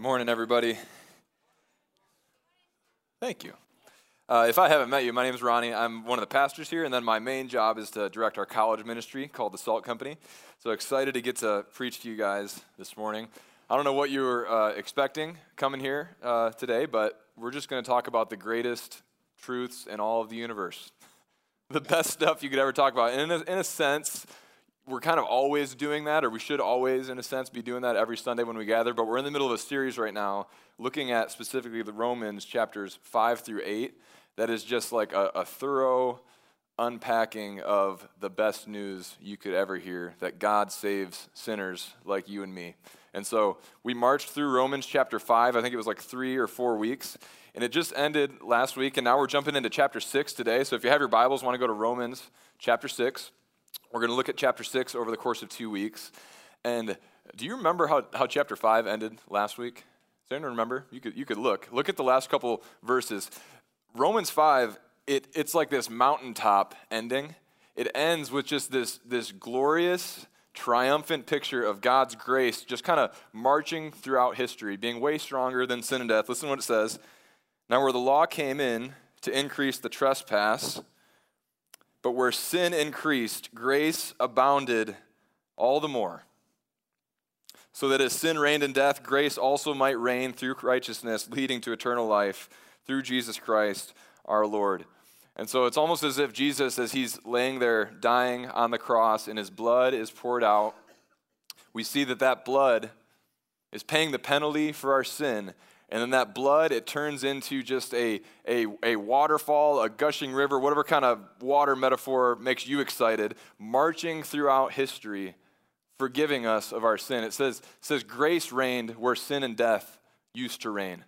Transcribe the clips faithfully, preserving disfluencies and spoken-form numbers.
Good morning, everybody. Thank you. Uh, if I haven't met you, my name is Ronnie. I'm one of the pastors here, and then my main job is to direct our college ministry called the Salt Company. So excited to get to preach to you guys this morning. I don't know what you were uh, expecting coming here uh, today, but we're just going to talk about the greatest truths in all of the universe, the best stuff you could ever talk about. And in a, in a sense, we're kind of always doing that, or we should always, in a sense, be doing that every Sunday when we gather, but we're in the middle of a series right now looking at specifically the Romans chapters five through eight. That is just like a, a thorough unpacking of the best news you could ever hear, that God saves sinners like you and me. And so we marched through Romans chapter five. I think it was like three or four weeks, and it just ended last week, and now we're jumping into chapter six today. So if you have your Bibles, want to go to Romans chapter six. We're going to look at chapter six over the course of two weeks. And do you remember how, how chapter five ended last week? Does anyone remember? You could you could look. Look at the last couple verses. Romans five, it, it's like this mountaintop ending. It ends with just this, this glorious, triumphant picture of God's grace just kind of marching throughout history, being way stronger than sin and death. Listen to what it says. Now where the law came in to increase the trespass, but where sin increased, grace abounded all the more, so that as sin reigned in death, grace also might reign through righteousness, leading to eternal life through Jesus Christ our Lord. And so it's almost as if Jesus, as he's laying there dying on the cross and his blood is poured out, we see that that blood is paying the penalty for our sin. And then that blood, it turns into just a, a a waterfall, a gushing river, whatever kind of water metaphor makes you excited, marching throughout history, forgiving us of our sin. It says, it says grace reigned where sin and death used to reign.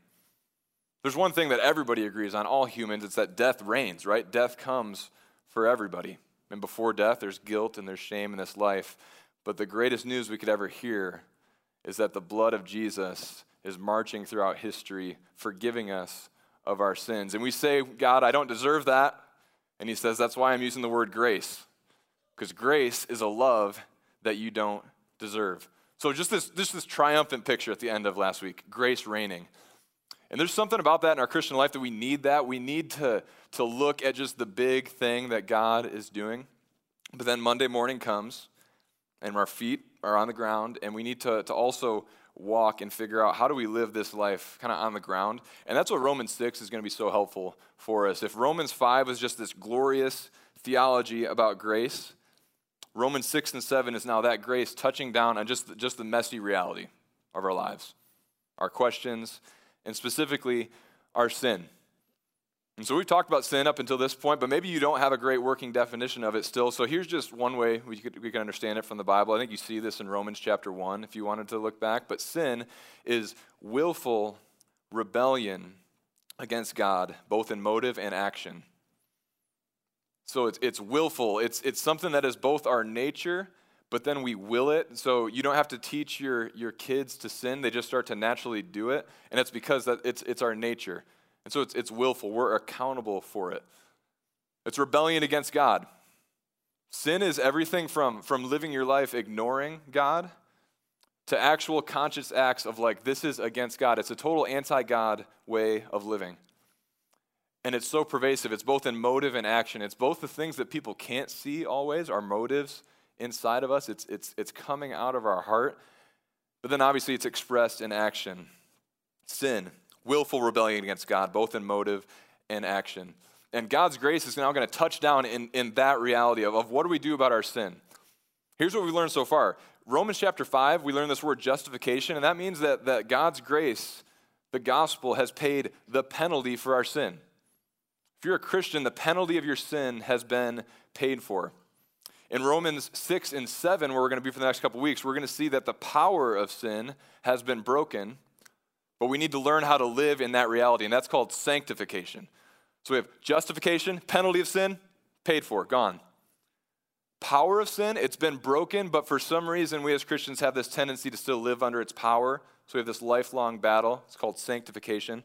There's one thing that everybody agrees on, all humans, it's that death reigns, right? Death comes for everybody. And before death, there's guilt and there's shame in this life. But the greatest news we could ever hear is that the blood of Jesus is marching throughout history, forgiving us of our sins. And we say, God, I don't deserve that. And he says, that's why I'm using the word grace, because grace is a love that you don't deserve. So just this, just this triumphant picture at the end of last week, grace reigning. And there's something about that in our Christian life that we need that. We need to, to look at just the big thing that God is doing. But then Monday morning comes, and our feet are on the ground, and we need to, to also walk and figure out how do we live this life kind of on the ground. And that's what Romans six is going to be so helpful for us. If Romans five was just this glorious theology about grace, Romans six and seven is now that grace touching down on just, just the messy reality of our lives, our questions, and specifically our sin. And so we've talked about sin up until this point, but maybe you don't have a great working definition of it still. So here's just one way we could, we can understand it from the Bible. I think you see this in Romans chapter one if you wanted to look back. But sin is willful rebellion against God, both in motive and action. So it's it's willful. It's it's something that is both our nature, but then we will it. So you don't have to teach your, your kids to sin. They just start to naturally do it. And it's because that it's it's our nature. And so it's it's willful. We're accountable for it. It's rebellion against God. Sin is everything from, from living your life ignoring God to actual conscious acts of like, this is against God. It's a total anti-God way of living. And it's so pervasive. It's both in motive and action. It's both the things that people can't see always, our motives inside of us. It's it's it's coming out of our heart. But then obviously it's expressed in action. Sin. Willful rebellion against God, both in motive and action. And God's grace is now going to touch down in, in that reality of, of what do we do about our sin? Here's what we've learned so far. Romans chapter five, we learned this word justification, and that means that, that God's grace, the gospel, has paid the penalty for our sin. If you're a Christian, the penalty of your sin has been paid for. In Romans six and seven, where we're going to be for the next couple weeks, we're going to see that the power of sin has been broken. But we need to learn how to live in that reality, and that's called sanctification. So we have justification, penalty of sin, paid for, gone. Power of sin, it's been broken, but for some reason we as Christians have this tendency to still live under its power. So we have this lifelong battle. It's called sanctification.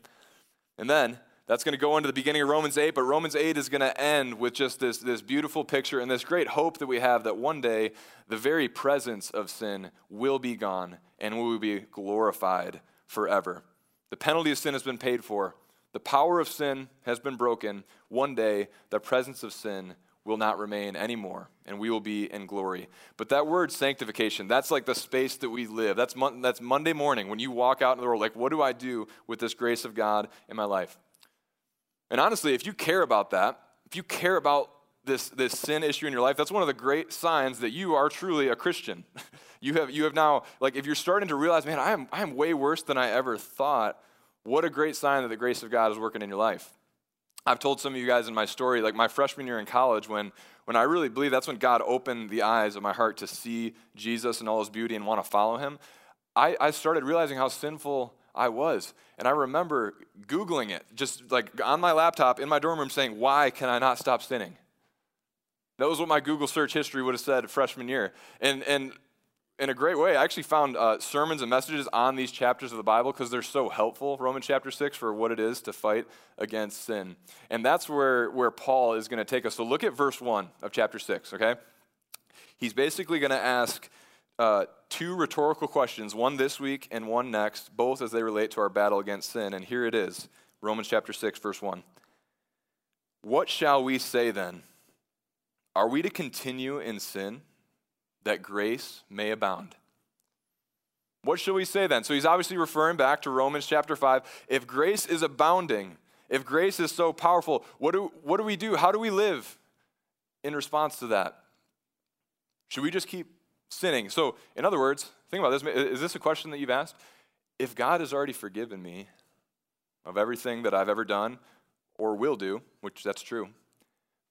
And then that's going to go into the beginning of Romans eight, but Romans eight is going to end with just this, this beautiful picture and this great hope that we have that one day the very presence of sin will be gone and we will be glorified forever. The penalty of sin has been paid for. The power of sin has been broken. One day, the presence of sin will not remain anymore, and we will be in glory. But that word sanctification, that's like the space that we live. That's mon- that's Monday morning when you walk out in the world, like, what do I do with this grace of God in my life? And honestly, if you care about that, if you care about this this sin issue in your life, that's one of the great signs that you are truly a Christian. You have you have now, like, if you're starting to realize, man, I am I am way worse than I ever thought, what a great sign that the grace of God is working in your life. I've told some of you guys in my story, like my freshman year in college, when when I really believe that's when God opened the eyes of my heart to see Jesus and all his beauty and want to follow him, I, I started realizing how sinful I was. And I remember Googling it, just like on my laptop in my dorm room saying, why can I not stop sinning? That was what my Google search history would have said freshman year. And and in a great way, I actually found uh, sermons and messages on these chapters of the Bible because they're so helpful, Romans chapter six, for what it is to fight against sin. And that's where, where Paul is going to take us. So look at verse one of chapter six, okay? He's basically going to ask uh, two rhetorical questions, one this week and one next, both as they relate to our battle against sin. And here it is, Romans chapter six, verse one. What shall we say then? Are we to continue in sin that grace may abound? What shall we say then? So he's obviously referring back to Romans chapter five. If grace is abounding, if grace is so powerful, what do, what do we do? How do we live in response to that? Should we just keep sinning? So in other words, think about this. Is this a question that you've asked? If God has already forgiven me of everything that I've ever done or will do, which that's true,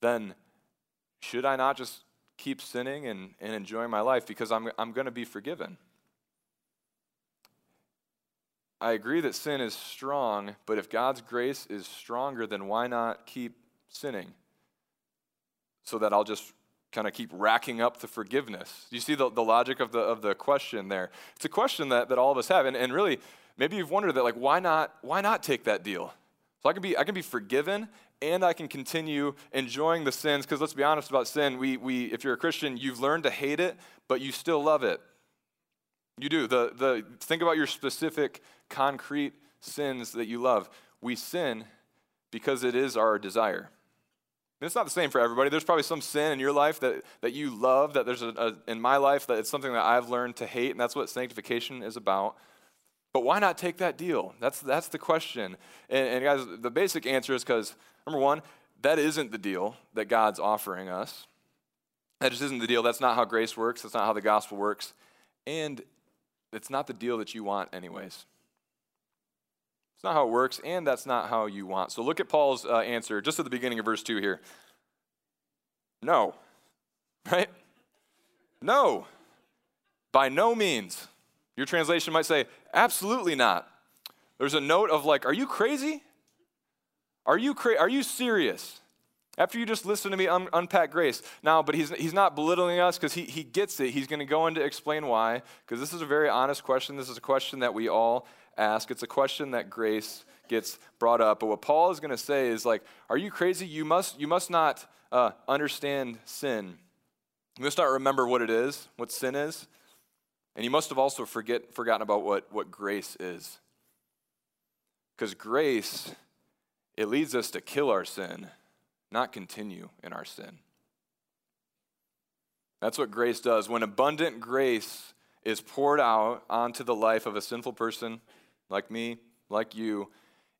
then should I not just keep sinning and, and enjoying my life because I'm I'm going to be forgiven? I agree that sin is strong, but if God's grace is stronger, then why not keep sinning so that I'll just kind of keep racking up the forgiveness? You see the, the logic of the of the question there. It's a question that, that all of us have, and, and really, maybe you've wondered that, like, why not why not take that deal? So I can be I can be forgiven and I can continue enjoying the sins, because let's be honest about sin. We we if you're a Christian, you've learned to hate it, but you still love it. You do. The the think about your specific concrete sins that you love. We sin because it is our desire. And it's not the same for everybody. There's probably some sin in your life that, that you love, that there's a, a in my life that it's something that I've learned to hate, and that's what sanctification is about. But why not take that deal? That's that's the question. And, and guys, the basic answer is because, number one, that isn't the deal that God's offering us. That just isn't the deal. That's not how grace works. That's not how the gospel works. And it's not the deal that you want anyways. It's not how it works, and that's not how you want. So look at Paul's uh, answer just at the beginning of verse two here. No. Right? No. By no means. Your translation might say, absolutely not. There's a note of like, are you crazy? Are you cra- Are you serious? After you just listen to me un- unpack grace. Now, but he's he's not belittling us because he, he gets it. He's going to go in to explain why, because this is a very honest question. This is a question that we all ask. It's a question that grace gets brought up. But what Paul is going to say is like, are you crazy? You must, you must not uh, understand sin. You must not remember what it is, what sin is. And you must have also forget, forgotten about what, what grace is. Because grace, it leads us to kill our sin, not continue in our sin. That's what grace does. When abundant grace is poured out onto the life of a sinful person, like me, like you,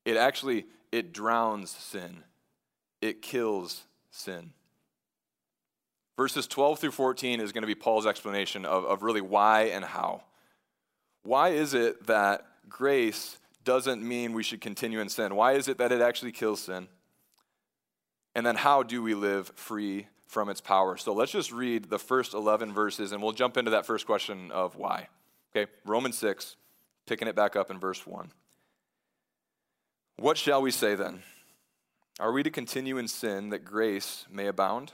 it actually, it drowns sin. It kills sin. Verses twelve through fourteen is going to be Paul's explanation of, of really why and how. Why is it that grace doesn't mean we should continue in sin? Why is it that it actually kills sin? And then how do we live free from its power? So let's just read the first eleven verses, and we'll jump into that first question of why. Okay, Romans six, picking it back up in verse one. What shall we say then? Are we to continue in sin that grace may abound?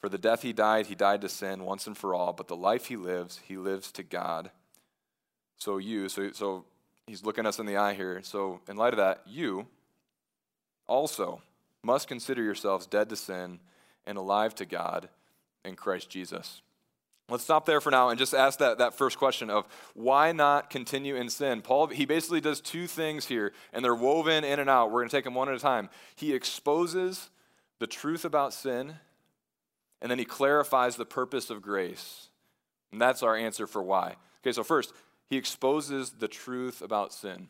For the death he died, he died to sin once and for all, but the life he lives, he lives to God. So you, so, so he's looking us in the eye here. So in light of that, you also must consider yourselves dead to sin and alive to God in Christ Jesus. Let's stop there for now and just ask that, that first question of why not continue in sin? Paul, he basically does two things here, and they're woven in and out. We're going to take them one at a time. He exposes the truth about sin, and then he clarifies the purpose of grace. And that's our answer for why. Okay, so first, he exposes the truth about sin.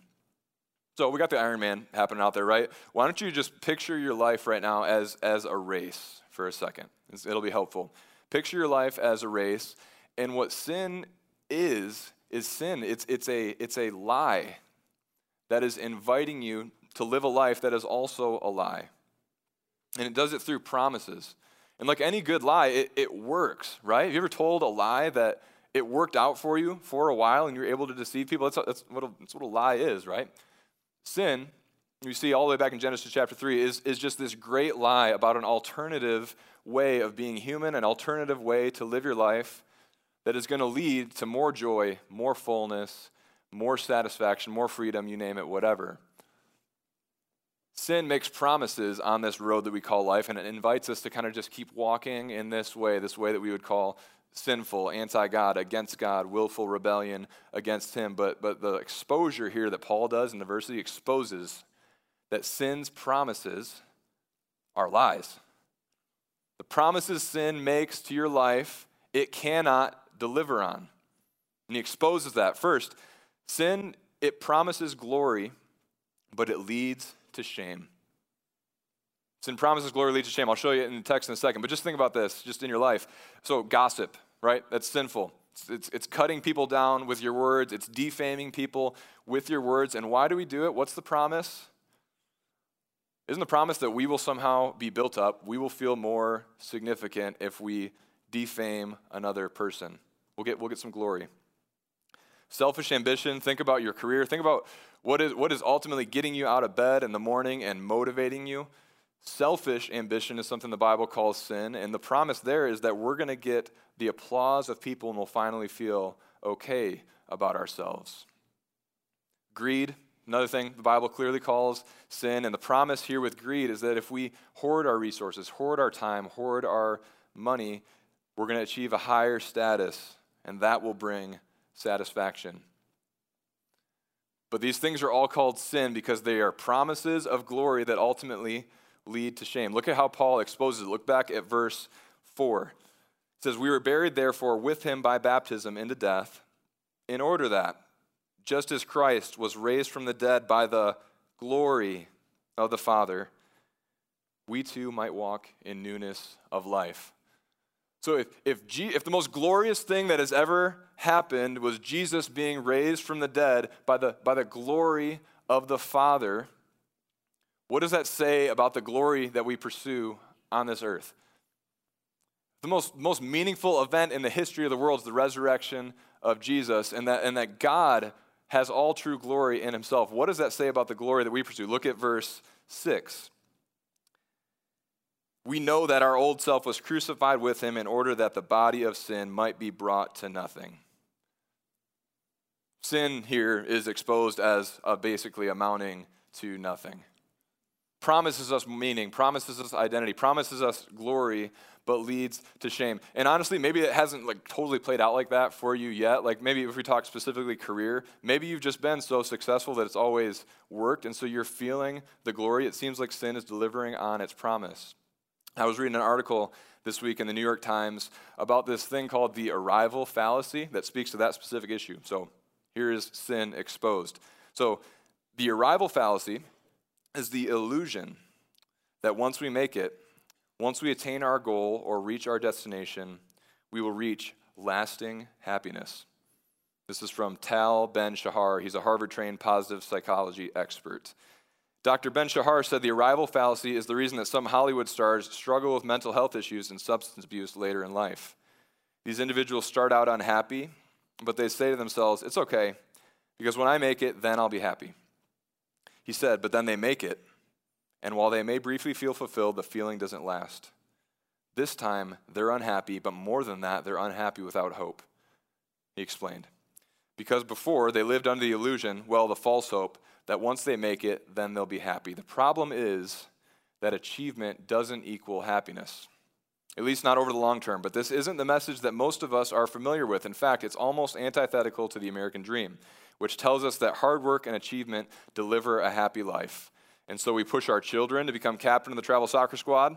So we got the Iron Man happening out there, right? Why don't you just picture your life right now as, as a race for a second? It's, it'll be helpful. Picture your life as a race, and what sin is, is sin. It's, it's, a, it's a lie that is inviting you to live a life that is also a lie, and it does it through promises. And like any good lie, it, it works, right? Have you ever told a lie that it worked out for you for a while and you were able to deceive people? That's, that's, what, a, that's what a lie is, right? Sin, you see all the way back in Genesis chapter three, is, is just this great lie about an alternative way of being human, an alternative way to live your life that is going to lead to more joy, more fullness, more satisfaction, more freedom, you name it, whatever. Sin makes promises on this road that we call life, and it invites us to kind of just keep walking in this way, this way that we would call sinful, anti-God, against God, willful rebellion against him. But, but the exposure here that Paul does in the verse, he exposes that sin's promises are lies. The promises sin makes to your life, it cannot deliver on. And he exposes that. First, sin, it promises glory, but it leads to shame. Sin promises glory, leads to shame. I'll show you it in the text in a second, but just think about this, just in your life. So gossip, right? That's sinful. It's, it's, it's cutting people down with your words. It's defaming people with your words. And why do we do it? What's the promise? Isn't the promise that we will somehow be built up, we will feel more significant if we defame another person? We'll get, we'll get some glory. Selfish ambition, think about your career. Think about what is, what is ultimately getting you out of bed in the morning and motivating you. Selfish ambition is something the Bible calls sin, and the promise there is that we're going to get the applause of people and we'll finally feel okay about ourselves. Greed. Another thing the Bible clearly calls sin, and the promise here with greed is that if we hoard our resources, hoard our time, hoard our money, we're going to achieve a higher status, and that will bring satisfaction. But these things are all called sin because they are promises of glory that ultimately lead to shame. Look at how Paul exposes it. Look back at verse four. It says, "We were buried, therefore, with him by baptism into death, in order that, just as Christ was raised from the dead by the glory of the Father, we too might walk in newness of life." So if if, G, if the most glorious thing that has ever happened was Jesus being raised from the dead by the, by the glory of the Father, what does that say about the glory that we pursue on this earth? The most, most meaningful event in the history of the world is the resurrection of Jesus, and that, and that God has all true glory in himself. What does that say about the glory that we pursue? Look at verse six. "We know that our old self was crucified with him in order that the body of sin might be brought to nothing." Sin here is exposed as a basically amounting to nothing. Promises us meaning, promises us identity, promises us glory, but leads to shame. And honestly, maybe it hasn't like totally played out like that for you yet. Like maybe if we talk specifically career, maybe you've just been so successful that it's always worked, and so you're feeling the glory. It seems like sin is delivering on its promise. I was reading an article this week in the New York Times about this thing called the arrival fallacy that speaks to that specific issue. So here is sin exposed. So The arrival fallacy is the illusion that once we make it, once we attain our goal or reach our destination, we will reach lasting happiness. This is from Tal Ben-Shahar. He's a Harvard-trained positive psychology expert. Doctor Ben-Shahar said the arrival fallacy is the reason that some Hollywood stars struggle with mental health issues and substance abuse later in life. These individuals start out unhappy, but they say to themselves, it's okay, because when I make it, then I'll be happy. He said, but then they make it, and while they may briefly feel fulfilled, the feeling doesn't last. This time, they're unhappy, but more than that, they're unhappy without hope, he explained. Because before, they lived under the illusion, well, the false hope, that once they make it, then they'll be happy. The problem is that achievement doesn't equal happiness, at least not over the long term. But this isn't the message that most of us are familiar with. In fact, it's almost antithetical to the American dream, which tells us that hard work and achievement deliver a happy life. And so we push our children to become captain of the travel soccer squad,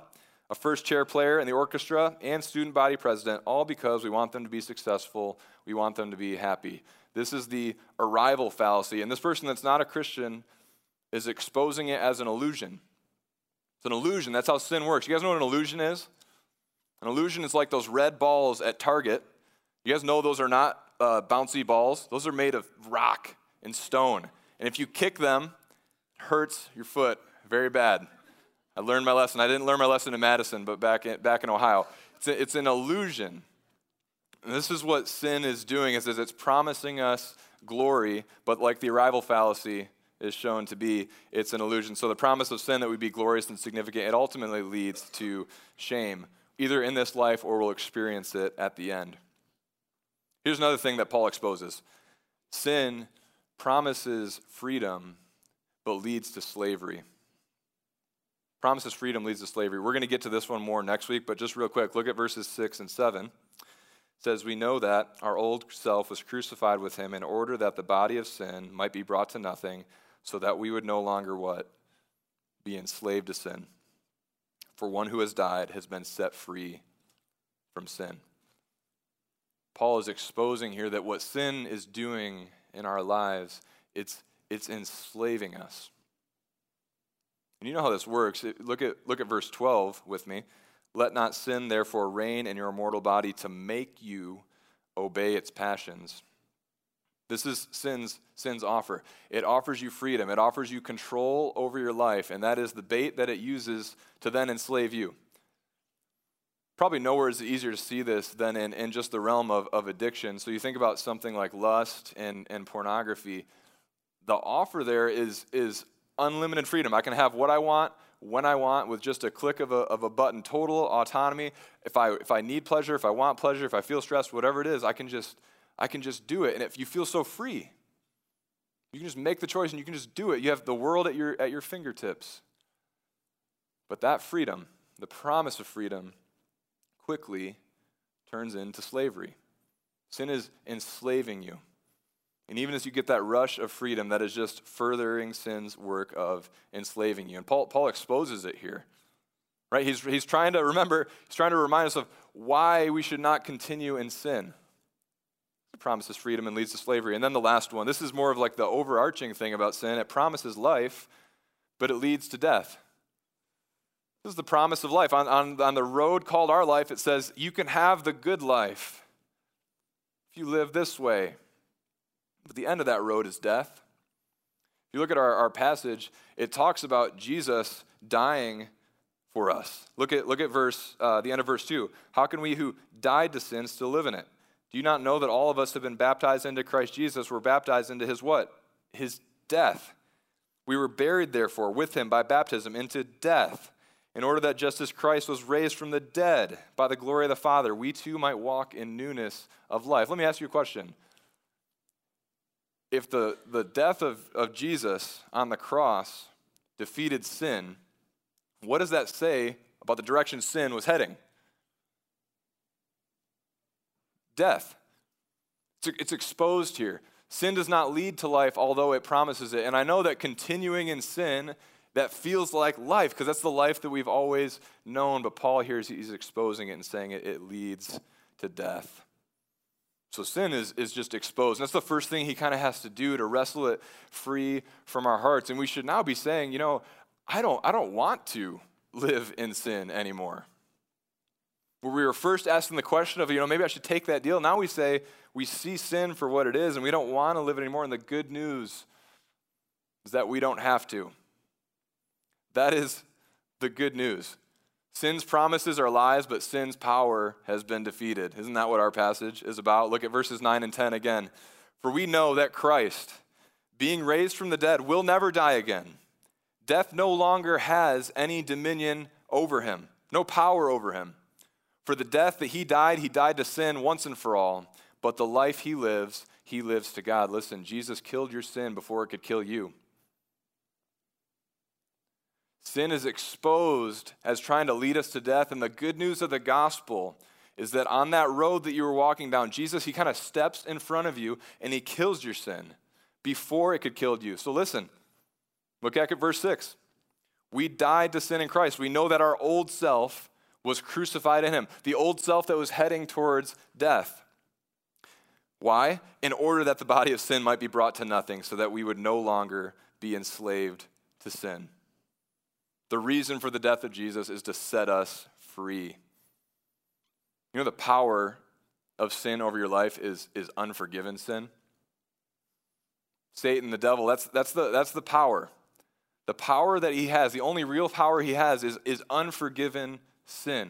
a first chair player in the orchestra, and student body president, all because we want them to be successful, we want them to be happy. This is the arrival fallacy, and this person that's not a Christian is exposing it as an illusion. It's an illusion, that's how sin works. You guys know what an illusion is? An illusion is like those red balls at Target. You guys know those are not uh, bouncy balls. Those are made of rock and stone, and if you kick them, it hurts your foot very bad. I learned my lesson. I didn't learn my lesson in Madison, but back in, back in Ohio. It's, a, it's an illusion. And this is what sin is doing, is, is it's promising us glory, but like the arrival fallacy is shown to be, it's an illusion. So the promise of sin that we'd be glorious and significant, it ultimately leads to shame, either in this life or we'll experience it at the end. Here's another thing that Paul exposes. Sin promises freedom, but leads to slavery. Promises freedom leads to slavery. We're going to get to this one more next week, but just real quick, look at verses six and seven. It says, we know that our old self was crucified with him in order that the body of sin might be brought to nothing, so that we would no longer what? Be enslaved to sin. For one who has died has been set free from sin. Paul is exposing here that what sin is doing in our lives, it's, it's enslaving us. And you know how this works. Look at look at verse twelve with me. Let not sin therefore reign in your mortal body to make you obey its passions. This is sin's sin's offer. It offers you freedom. It offers you control over your life, and that is the bait that it uses to then enslave you. Probably nowhere is it easier to see this than in, in just the realm of, of addiction. So you think about something like lust and, and pornography. The offer there is is unlimited freedom. I can have what I want, when I want, with just a click of a, of a button. Total autonomy. If I if I need pleasure, if I want pleasure, if I feel stressed, whatever it is, I can just I can just do it. And if you feel so free, you can just make the choice and you can just do it. You have the world at your at your fingertips. But that freedom, the promise of freedom, quickly turns into slavery. Sin is enslaving you. And even as you get that rush of freedom, that is just furthering sin's work of enslaving you. And Paul, Paul exposes it here, right? He's, he's trying to remember, he's trying to remind us of why we should not continue in sin. It promises freedom and leads to slavery. And then the last one, this is more of like the overarching thing about sin. It promises life, but it leads to death. This is the promise of life. On, on, on the road called our life, it says, you can have the good life if you live this way. But the end of that road is death. If you look at our, our passage, it talks about Jesus dying for us. Look at look at verse uh, the end of verse two. How can we who died to sin still live in it? Do you not know that all of us have been baptized into Christ Jesus? We're baptized into his what? His death. We were buried, therefore, with him by baptism into death, in order that just as Christ was raised from the dead by the glory of the Father, we too might walk in newness of life. Let me ask you a question. If the, the death of, of Jesus on the cross defeated sin, what does that say about the direction sin was heading? Death. It's, it's exposed here. Sin does not lead to life, although it promises it. And I know that continuing in sin, that feels like life, because that's the life that we've always known. But Paul here, he's exposing it and saying it, it leads to death. So sin is, is just exposed. And that's the first thing he kind of has to do to wrestle it free from our hearts. And we should now be saying, you know, I don't, I don't want to live in sin anymore. Where we were first asking the question of, you know, maybe I should take that deal. Now we say we see sin for what it is and we don't want to live it anymore. And the good news is that we don't have to. That is the good news. Sin's promises are lies, but sin's power has been defeated. Isn't that what our passage is about? Look at verses nine and ten again. For we know that Christ, being raised from the dead, will never die again. Death no longer has any dominion over him, no power over him. For the death that he died, he died to sin once and for all. But the life he lives, he lives to God. Listen, Jesus killed your sin before it could kill you. Sin is exposed as trying to lead us to death, and the good news of the gospel is that on that road that you were walking down, Jesus, he kind of steps in front of you, and he kills your sin before it could kill you. So listen, look back at verse six. We died to sin in Christ. We know that our old self was crucified in him, the old self that was heading towards death. Why? In order that the body of sin might be brought to nothing, so that we would no longer be enslaved to sin. The reason for the death of Jesus is to set us free. You know, the power of sin over your life is, is unforgiven sin. Satan, the devil, that's, that's, the, that's the power. The power that he has, the only real power he has is, is unforgiven sin.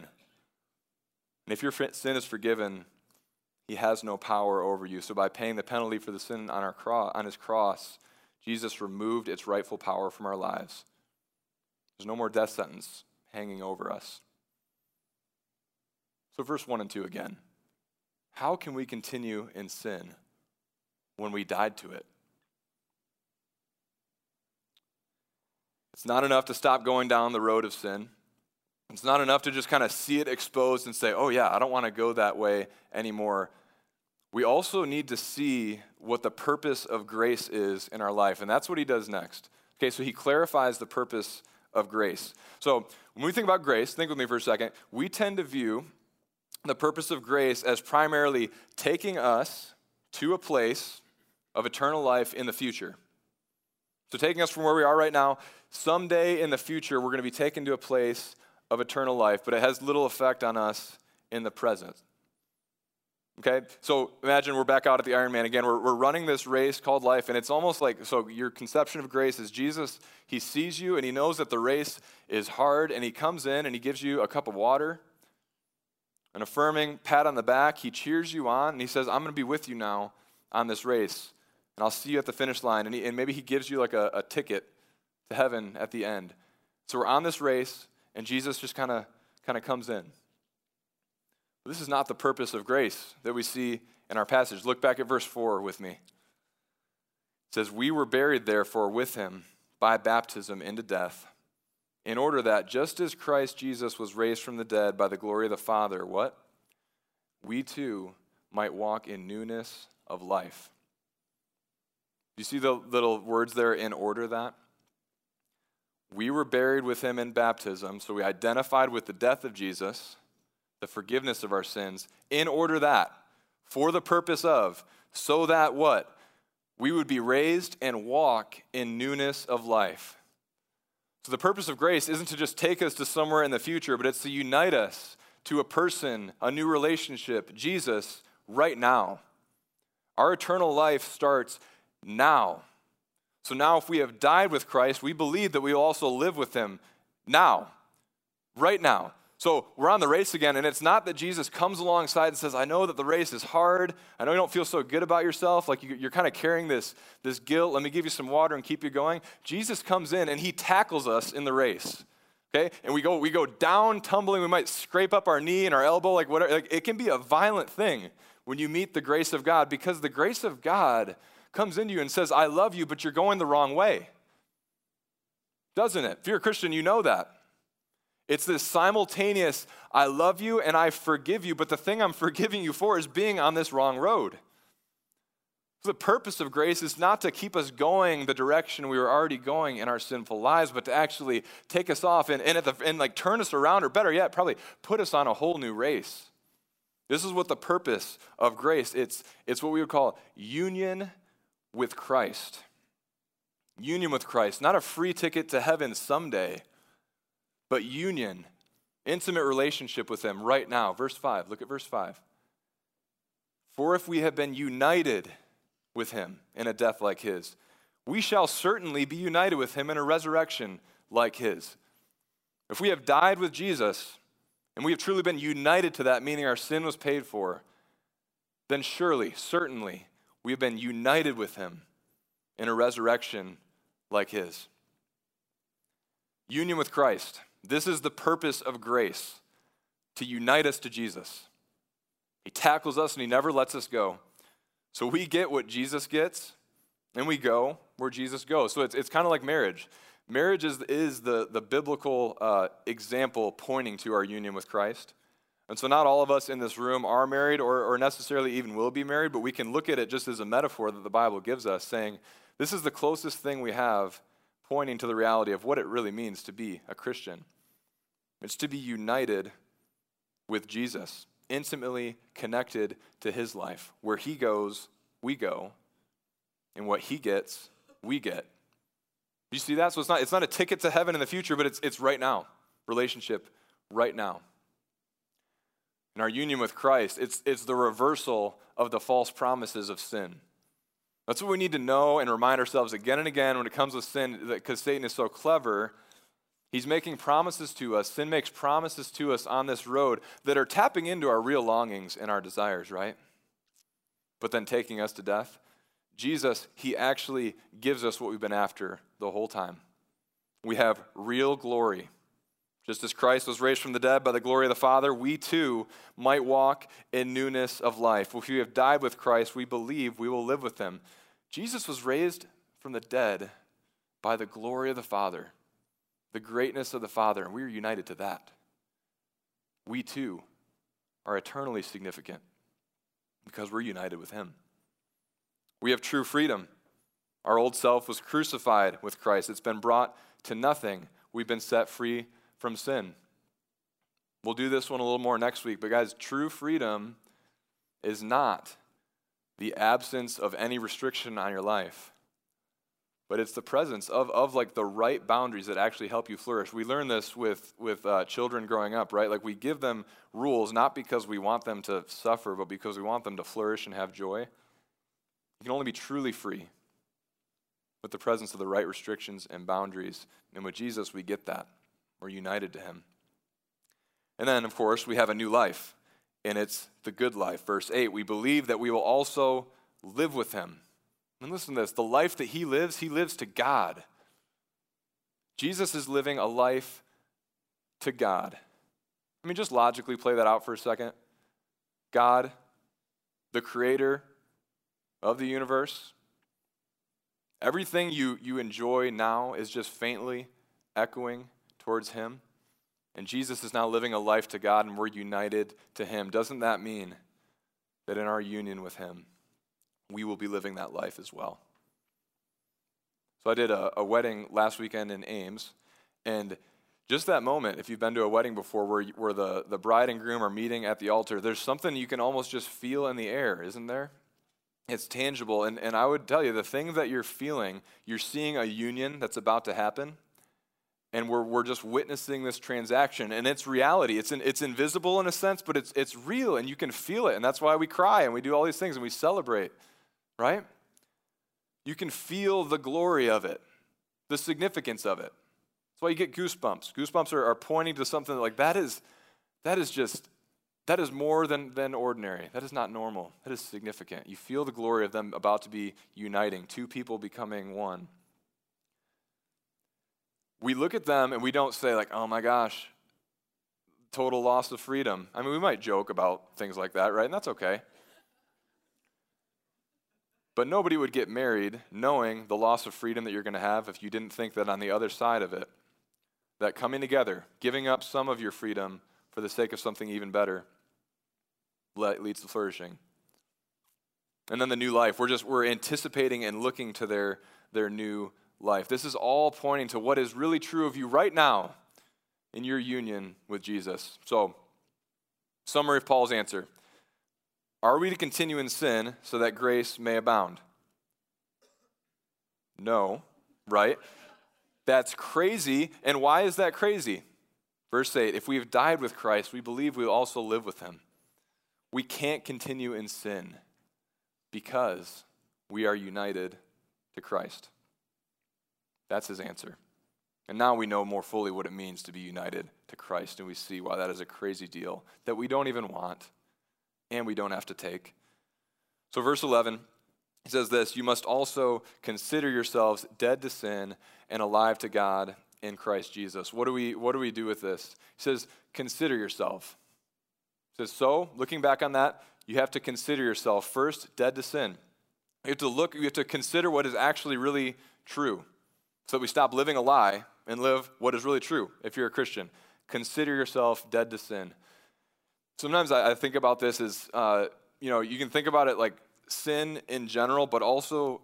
And if your sin is forgiven, he has no power over you. So by paying the penalty for the sin on, our cross, on his cross, Jesus removed its rightful power from our lives. There's no more death sentence hanging over us. So verse one and two again. How can we continue in sin when we died to it? It's not enough to stop going down the road of sin. It's not enough to just kind of see it exposed and say, oh yeah, I don't want to go that way anymore. We also need to see what the purpose of grace is in our life, and that's what he does next. Okay, so he clarifies the purpose of grace. So when we think about grace, think with me for a second, we tend to view the purpose of grace as primarily taking us to a place of eternal life in the future. So taking us from where we are right now, someday in the future, we're going to be taken to a place of eternal life, but it has little effect on us in the present. Okay, so imagine we're back out at the Ironman again. We're, we're running this race called life, and it's almost like, so your conception of grace is Jesus, he sees you, and he knows that the race is hard, and he comes in, and he gives you a cup of water, an affirming pat on the back. He cheers you on, and he says, I'm going to be with you now on this race, and I'll see you at the finish line. And, he, and maybe he gives you like a, a ticket to heaven at the end. So we're on this race, and Jesus just kind of kind of comes in. This is not the purpose of grace that we see in our passage. Look back at verse four with me. It says, we were buried, therefore, with him by baptism into death, in order that just as Christ Jesus was raised from the dead by the glory of the Father, what? We too might walk in newness of life. Do you see the little words there, in order that? We were buried with him in baptism, so we identified with the death of Jesus, the forgiveness of our sins, in order that, for the purpose of, so that what? We would be raised and walk in newness of life. So the purpose of grace isn't to just take us to somewhere in the future, but it's to unite us to a person, a new relationship, Jesus, right now. Our eternal life starts now. So now if we have died with Christ, we believe that we will also live with him now, right now. So we're on the race again, and it's not that Jesus comes alongside and says, I know that the race is hard. I know you don't feel so good about yourself. Like you're kind of carrying this, this guilt. Let me give you some water and keep you going. Jesus comes in, and he tackles us in the race, okay? And we go we go down tumbling. We might scrape up our knee and our elbow. Like whatever. Like it can be a violent thing when you meet the grace of God, because the grace of God comes into you and says, I love you, but you're going the wrong way. Doesn't it? If you're a Christian, you know that. It's this simultaneous, I love you and I forgive you, but the thing I'm forgiving you for is being on this wrong road. The purpose of grace is not to keep us going the direction we were already going in our sinful lives, but to actually take us off and, and, at the, and like turn us around, or better yet, probably put us on a whole new race. This is what the purpose of grace, it's, it's what we would call union with Christ. Union with Christ, not a free ticket to heaven someday, but union, intimate relationship with him right now. Verse five, look at verse five. For if we have been united with him in a death like his, we shall certainly be united with him in a resurrection like his. If we have died with Jesus, and we have truly been united to that, meaning our sin was paid for, then surely, certainly, we have been united with him in a resurrection like his. Union with Christ. This is the purpose of grace, to unite us to Jesus. He tackles us and he never lets us go. So we get what Jesus gets, and we go where Jesus goes. So it's, it's kind of like marriage. Marriage is, is the, the biblical uh, example pointing to our union with Christ. And so not all of us in this room are married or, or necessarily even will be married, but we can look at it just as a metaphor that the Bible gives us, saying this is the closest thing we have pointing to the reality of what it really means to be a Christian. It's to be united with Jesus, intimately connected to his life. Where he goes, we go, and what he gets, we get. You see that? So it's not, it's not a ticket to heaven in the future, but it's, it's right now. Relationship right now. In our union with Christ, it's, it's the reversal of the false promises of sin. That's what we need to know and remind ourselves again and again when it comes with sin, because Satan is so clever. He's making promises to us. Sin makes promises to us on this road that are tapping into our real longings and our desires, right? But then taking us to death. Jesus, he actually gives us what we've been after the whole time. We have real glory. Just as Christ was raised from the dead by the glory of the Father, we too might walk in newness of life. If we have died with Christ, we believe we will live with him. Jesus was raised from the dead by the glory of the Father, the greatness of the Father, and we are united to that. We too are eternally significant because we're united with him. We have true freedom. Our old self was crucified with Christ. It's been brought to nothing. We've been set free from sin. We'll do this one a little more next week, but guys, true freedom is not the absence of any restriction on your life, but it's the presence of, of like the right boundaries that actually help you flourish. We learn this with, with uh, children growing up, right? Like we give them rules, not because we want them to suffer, but because we want them to flourish and have joy. You can only be truly free with the presence of the right restrictions and boundaries. And with Jesus, we get that. We're united to him. And then, of course, we have a new life, and it's the good life. Verse eight, we believe that we will also live with him. And listen to this, the life that he lives, he lives to God. Jesus is living a life to God. I mean, just logically play that out for a second. God, the creator of the universe. Everything you, you enjoy now is just faintly echoing towards him. And Jesus is now living a life to God, and we're united to him. Doesn't that mean that in our union with him, we will be living that life as well? So I did a, a wedding last weekend in Ames, and just that moment, if you've been to a wedding before where, where the, the bride and groom are meeting at the altar, there's something you can almost just feel in the air, isn't there? It's tangible, and, and I would tell you, the thing that you're feeling, you're seeing a union that's about to happen, and we're we're just witnessing this transaction, and it's reality. It's in, it's invisible in a sense, but it's it's real, and you can feel it, and that's why we cry, and we do all these things, and we celebrate, right? You can feel the glory of it, the significance of it. That's why you get goosebumps. Goosebumps are, are pointing to something like, that is, that is just... That is more than, than ordinary. That is not normal. That is significant. You feel the glory of them about to be uniting, two people becoming one. We look at them and we don't say like, oh my gosh, total loss of freedom. I mean, we might joke about things like that, right? And that's okay. But nobody would get married knowing the loss of freedom that you're going to have if you didn't think that on the other side of it, that coming together, giving up some of your freedom for the sake of something even better, leads to flourishing. And then the new life. We're just we're anticipating and looking to their, their new life. This is all pointing to what is really true of you right now in your union with Jesus. So, summary of Paul's answer. Are we to continue in sin so that grace may abound? No, right? That's crazy. And why is that crazy? Verse eight, if we have died with Christ, we believe we will also live with him. We can't continue in sin because we are united to Christ. That's his answer. And now we know more fully what it means to be united to Christ, and we see why that is a crazy deal that we don't even want and we don't have to take. So verse eleven, he says this, you must also consider yourselves dead to sin and alive to God in Christ Jesus. What do we, what do we do with this? He says, consider yourself. He says, so looking back on that, you have to consider yourself first dead to sin. You have to look, you have to consider what is actually really true so that we stop living a lie and live what is really true if you're a Christian. Consider yourself dead to sin. Sometimes I think about this as, uh, you know, you can think about it like sin in general, but also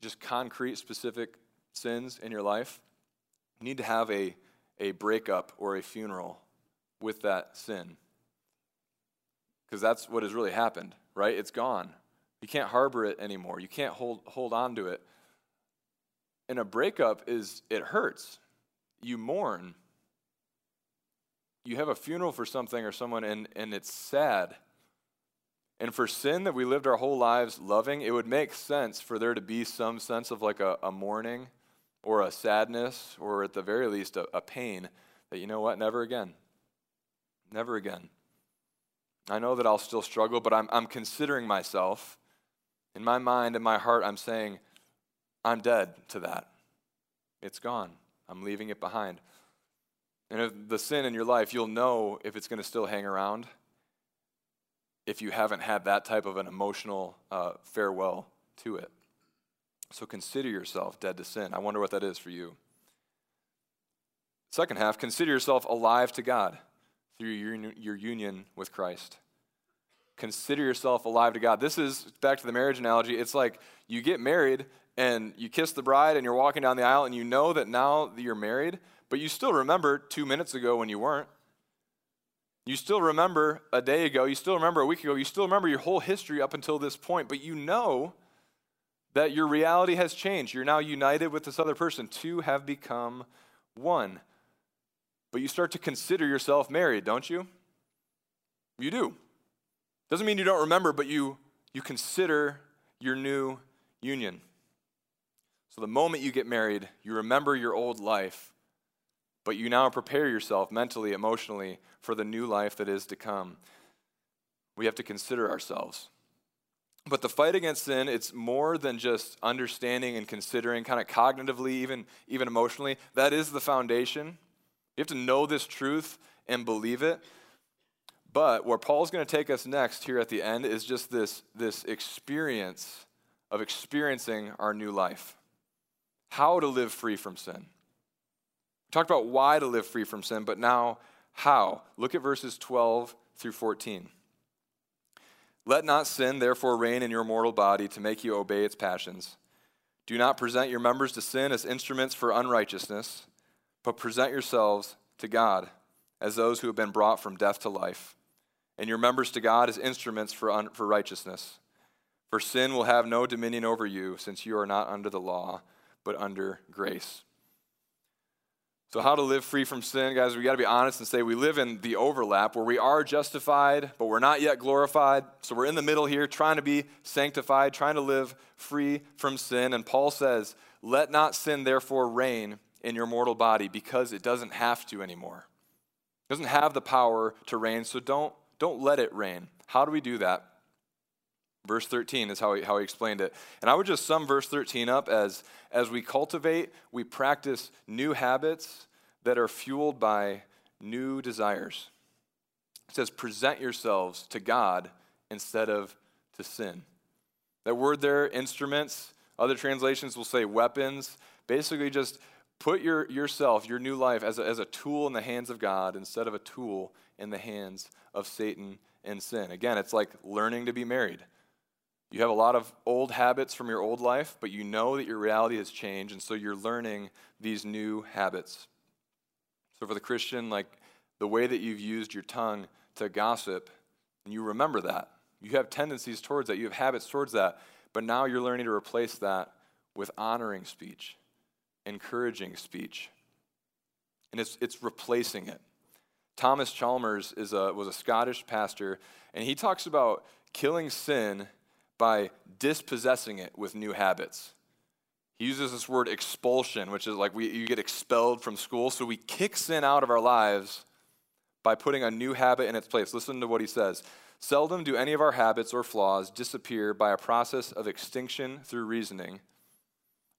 just concrete specific sins in your life. You need to have a, a breakup or a funeral with that sin because that's what has really happened, right? It's gone. You can't harbor it anymore. You can't hold, hold on to it. And a breakup is, it hurts. You mourn. You have a funeral for something or someone, and, and it's sad. And for sin that we lived our whole lives loving, it would make sense for there to be some sense of like a, a mourning or a sadness or at the very least a, a pain that, you know what, never again. Never again. I know that I'll still struggle, but I'm I'm considering myself. In my mind, in my heart, I'm saying, I'm dead to that. It's gone. I'm leaving it behind. And if the sin in your life, you'll know if it's going to still hang around if you haven't had that type of an emotional uh, farewell to it. So consider yourself dead to sin. I wonder what that is for you. Second half, consider yourself alive to God through your, your union with Christ. Consider yourself alive to God. This is, back to the marriage analogy, it's like you get married and you kiss the bride and you're walking down the aisle and you know that now that you're married, but you still remember two minutes ago when you weren't. You still remember a day ago. You still remember a week ago. You still remember your whole history up until this point, but you know that your reality has changed. You're now united with this other person. Two have become one. But you start to consider yourself married, don't you? You do. Doesn't mean you don't remember, but you, you consider your new union. So the moment you get married, you remember your old life, but you now prepare yourself mentally, emotionally, for the new life that is to come. We have to consider ourselves. But the fight against sin, it's more than just understanding and considering, kind of cognitively, even, even emotionally. That is the foundation. You have to know this truth and believe it. But where Paul's going to take us next here at the end is just this, this experience of experiencing our new life. How to live free from sin. We talked about why to live free from sin, but now how. Look at verses twelve through fourteen. Let not sin therefore reign in your mortal body to make you obey its passions. Do not present your members to sin as instruments for unrighteousness, but present yourselves to God as those who have been brought from death to life, and your members to God as instruments for, un- for righteousness. For sin will have no dominion over you, since you are not under the law, but under grace. So how to live free from sin, guys, we got to be honest and say we live in the overlap where we are justified, but we're not yet glorified. So we're in the middle here trying to be sanctified, trying to live free from sin. And Paul says, let not sin therefore reign in your mortal body because it doesn't have to anymore. It doesn't have the power to reign, so don't, don't let it reign. How do we do that? Verse thirteen is how he, how he explained it. And I would just sum verse thirteen up as, as we cultivate, we practice new habits that are fueled by new desires. It says, present yourselves to God instead of to sin. That word there, instruments, other translations will say weapons. Basically just put your yourself, your new life, as a, as a tool in the hands of God instead of a tool in the hands of Satan and sin. Again, it's like learning to be married. You have a lot of old habits from your old life, but you know that your reality has changed, and so you're learning these new habits. So for the Christian, like the way that you've used your tongue to gossip, and you remember that. You have tendencies towards that. You have habits towards that. But now you're learning to replace that with honoring speech, encouraging speech. And it's it's replacing it. Thomas Chalmers is a, was a Scottish pastor, and he talks about killing sin by dispossessing it with new habits. He uses this word expulsion, which is like we you get expelled from school. So we kick sin out of our lives by putting a new habit in its place. Listen to what he says. Seldom do any of our habits or flaws disappear by a process of extinction through reasoning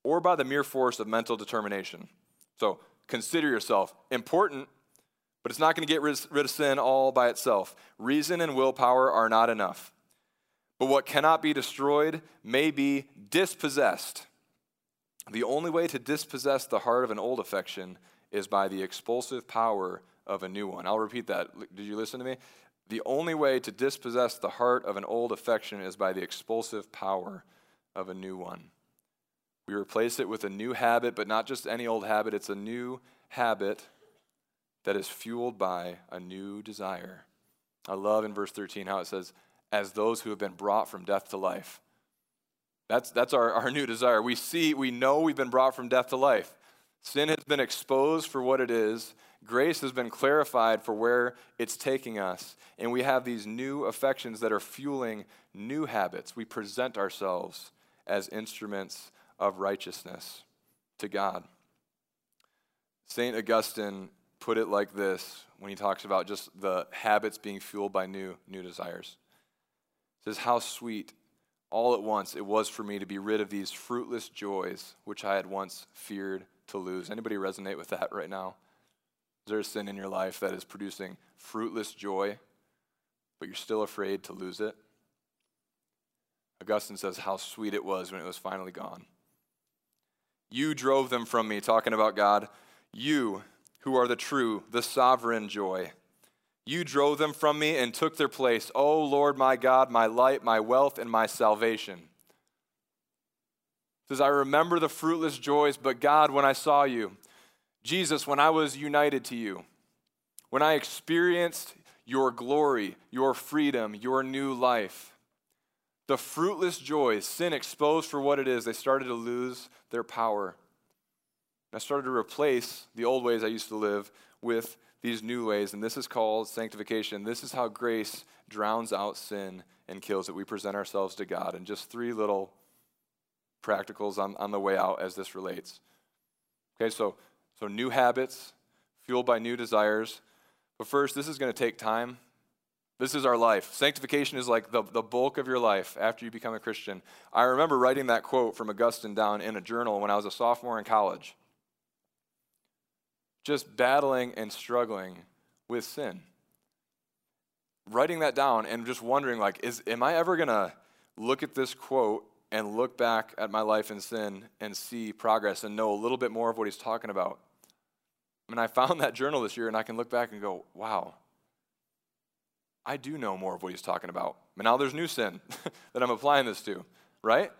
or by the mere force of mental determination. So consider yourself important, but it's not going to get rid of sin all by itself. Reason and willpower are not enough. But what cannot be destroyed may be dispossessed. The only way to dispossess the heart of an old affection is by the expulsive power of a new one. I'll repeat that. Did you listen to me? The only way to dispossess the heart of an old affection is by the expulsive power of a new one. We replace it with a new habit, but not just any old habit. It's a new habit that is fueled by a new desire. I love in verse thirteen how it says, as those who have been brought from death to life. That's that's our, our new desire. We see, we know we've been brought from death to life. Sin has been exposed for what it is. Grace has been clarified for where it's taking us. And we have these new affections that are fueling new habits. We present ourselves as instruments of righteousness to God. Saint Augustine put it like this when he talks about just the habits being fueled by new, new desires. He says, how sweet all at once it was for me to be rid of these fruitless joys which I had once feared to lose. Anybody resonate with that right now? Is there a sin in your life that is producing fruitless joy, but you're still afraid to lose it? Augustine says how sweet it was when it was finally gone. You drove them from me, talking about God. You, who are the true, the sovereign joy. You drove them from me and took their place. O Lord, my God, my light, my wealth, and my salvation. It says, I remember the fruitless joys, but God, when I saw you, Jesus, when I was united to you, when I experienced your glory, your freedom, your new life, the fruitless joys, sin exposed for what it is, they started to lose their power. I started to replace the old ways I used to live with these new ways, and this is called sanctification. This is how grace drowns out sin and kills it. We present ourselves to God. And just three little practicals on, on the way out as this relates. Okay, so, so new habits, fueled by new desires. But first, this is going to take time. This is our life. Sanctification is like the, the bulk of your life after you become a Christian. I remember writing that quote from Augustine down in a journal when I was a sophomore in college. Just battling and struggling with sin. Writing that down and just wondering, like, is am I ever going to look at this quote and look back at my life in sin and see progress and know a little bit more of what he's talking about? And I found that journal this year, and I can look back and go, wow, I do know more of what he's talking about. And now there's new sin that I'm applying this to, right?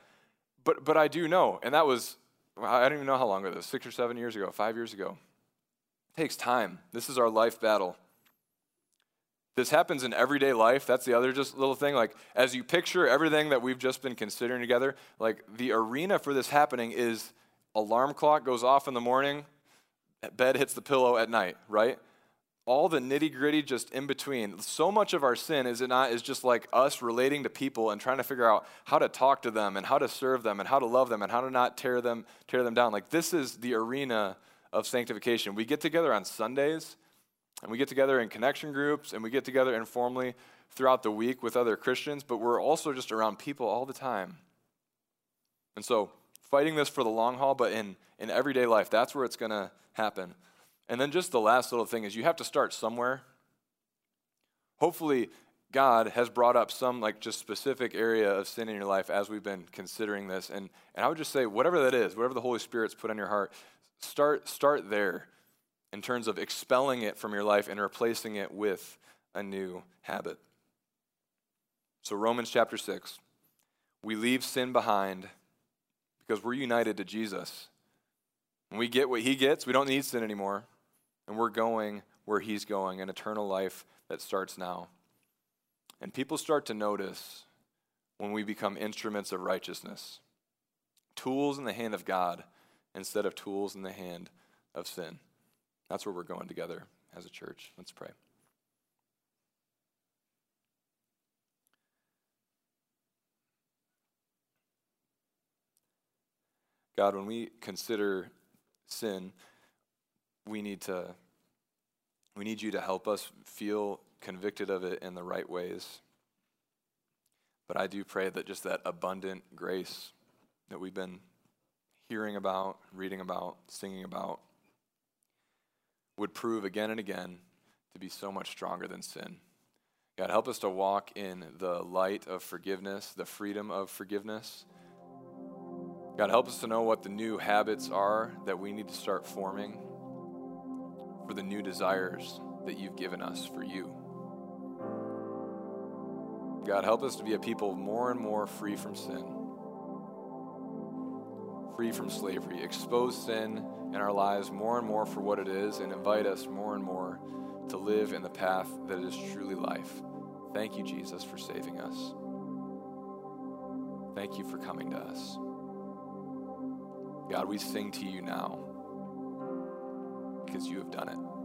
But but I do know, and that was, I don't even know how long ago, was, six or seven years ago, five years ago. It takes time. This is our life battle. This happens in everyday life. That's the other just little thing. Like, as you picture everything that we've just been considering together, like the arena for this happening is alarm clock goes off in the morning, bed hits the pillow at night, right? All the nitty-gritty just in between. So much of our sin, is it not, is just like us relating to people and trying to figure out how to talk to them and how to serve them and how to love them and how to not tear them, tear them down. Like, this is the arena of sanctification. We get together on Sundays, and we get together in connection groups, and we get together informally throughout the week with other Christians, but we're also just around people all the time. And so, fighting this for the long haul, but in, in everyday life, that's where it's going to happen. And then just the last little thing is you have to start somewhere. Hopefully, God has brought up some like just specific area of sin in your life as we've been considering this. And, and I would just say, whatever that is, whatever the Holy Spirit's put on your heart, start, start there in terms of expelling it from your life and replacing it with a new habit. So Romans chapter six, we leave sin behind because we're united to Jesus. When we get what he gets, we don't need sin anymore. And we're going where he's going, an eternal life that starts now. And people start to notice when we become instruments of righteousness, tools in the hand of God instead of tools in the hand of sin. That's where we're going together as a church. Let's pray. God, when we consider sin, we need to, we need you to help us feel convicted of it in the right ways. But I do pray that just that abundant grace that we've been hearing about, reading about, singing about, would prove again and again to be so much stronger than sin. God, help us to walk in the light of forgiveness, the freedom of forgiveness. God, help us to know what the new habits are that we need to start forming for the new desires that you've given us for you. God, help us to be a people more and more free from sin, free from slavery. Expose sin in our lives more and more for what it is, and invite us more and more to live in the path that is truly life. Thank you, Jesus, for saving us. Thank you for coming to us. God, we sing to you now because you have done it.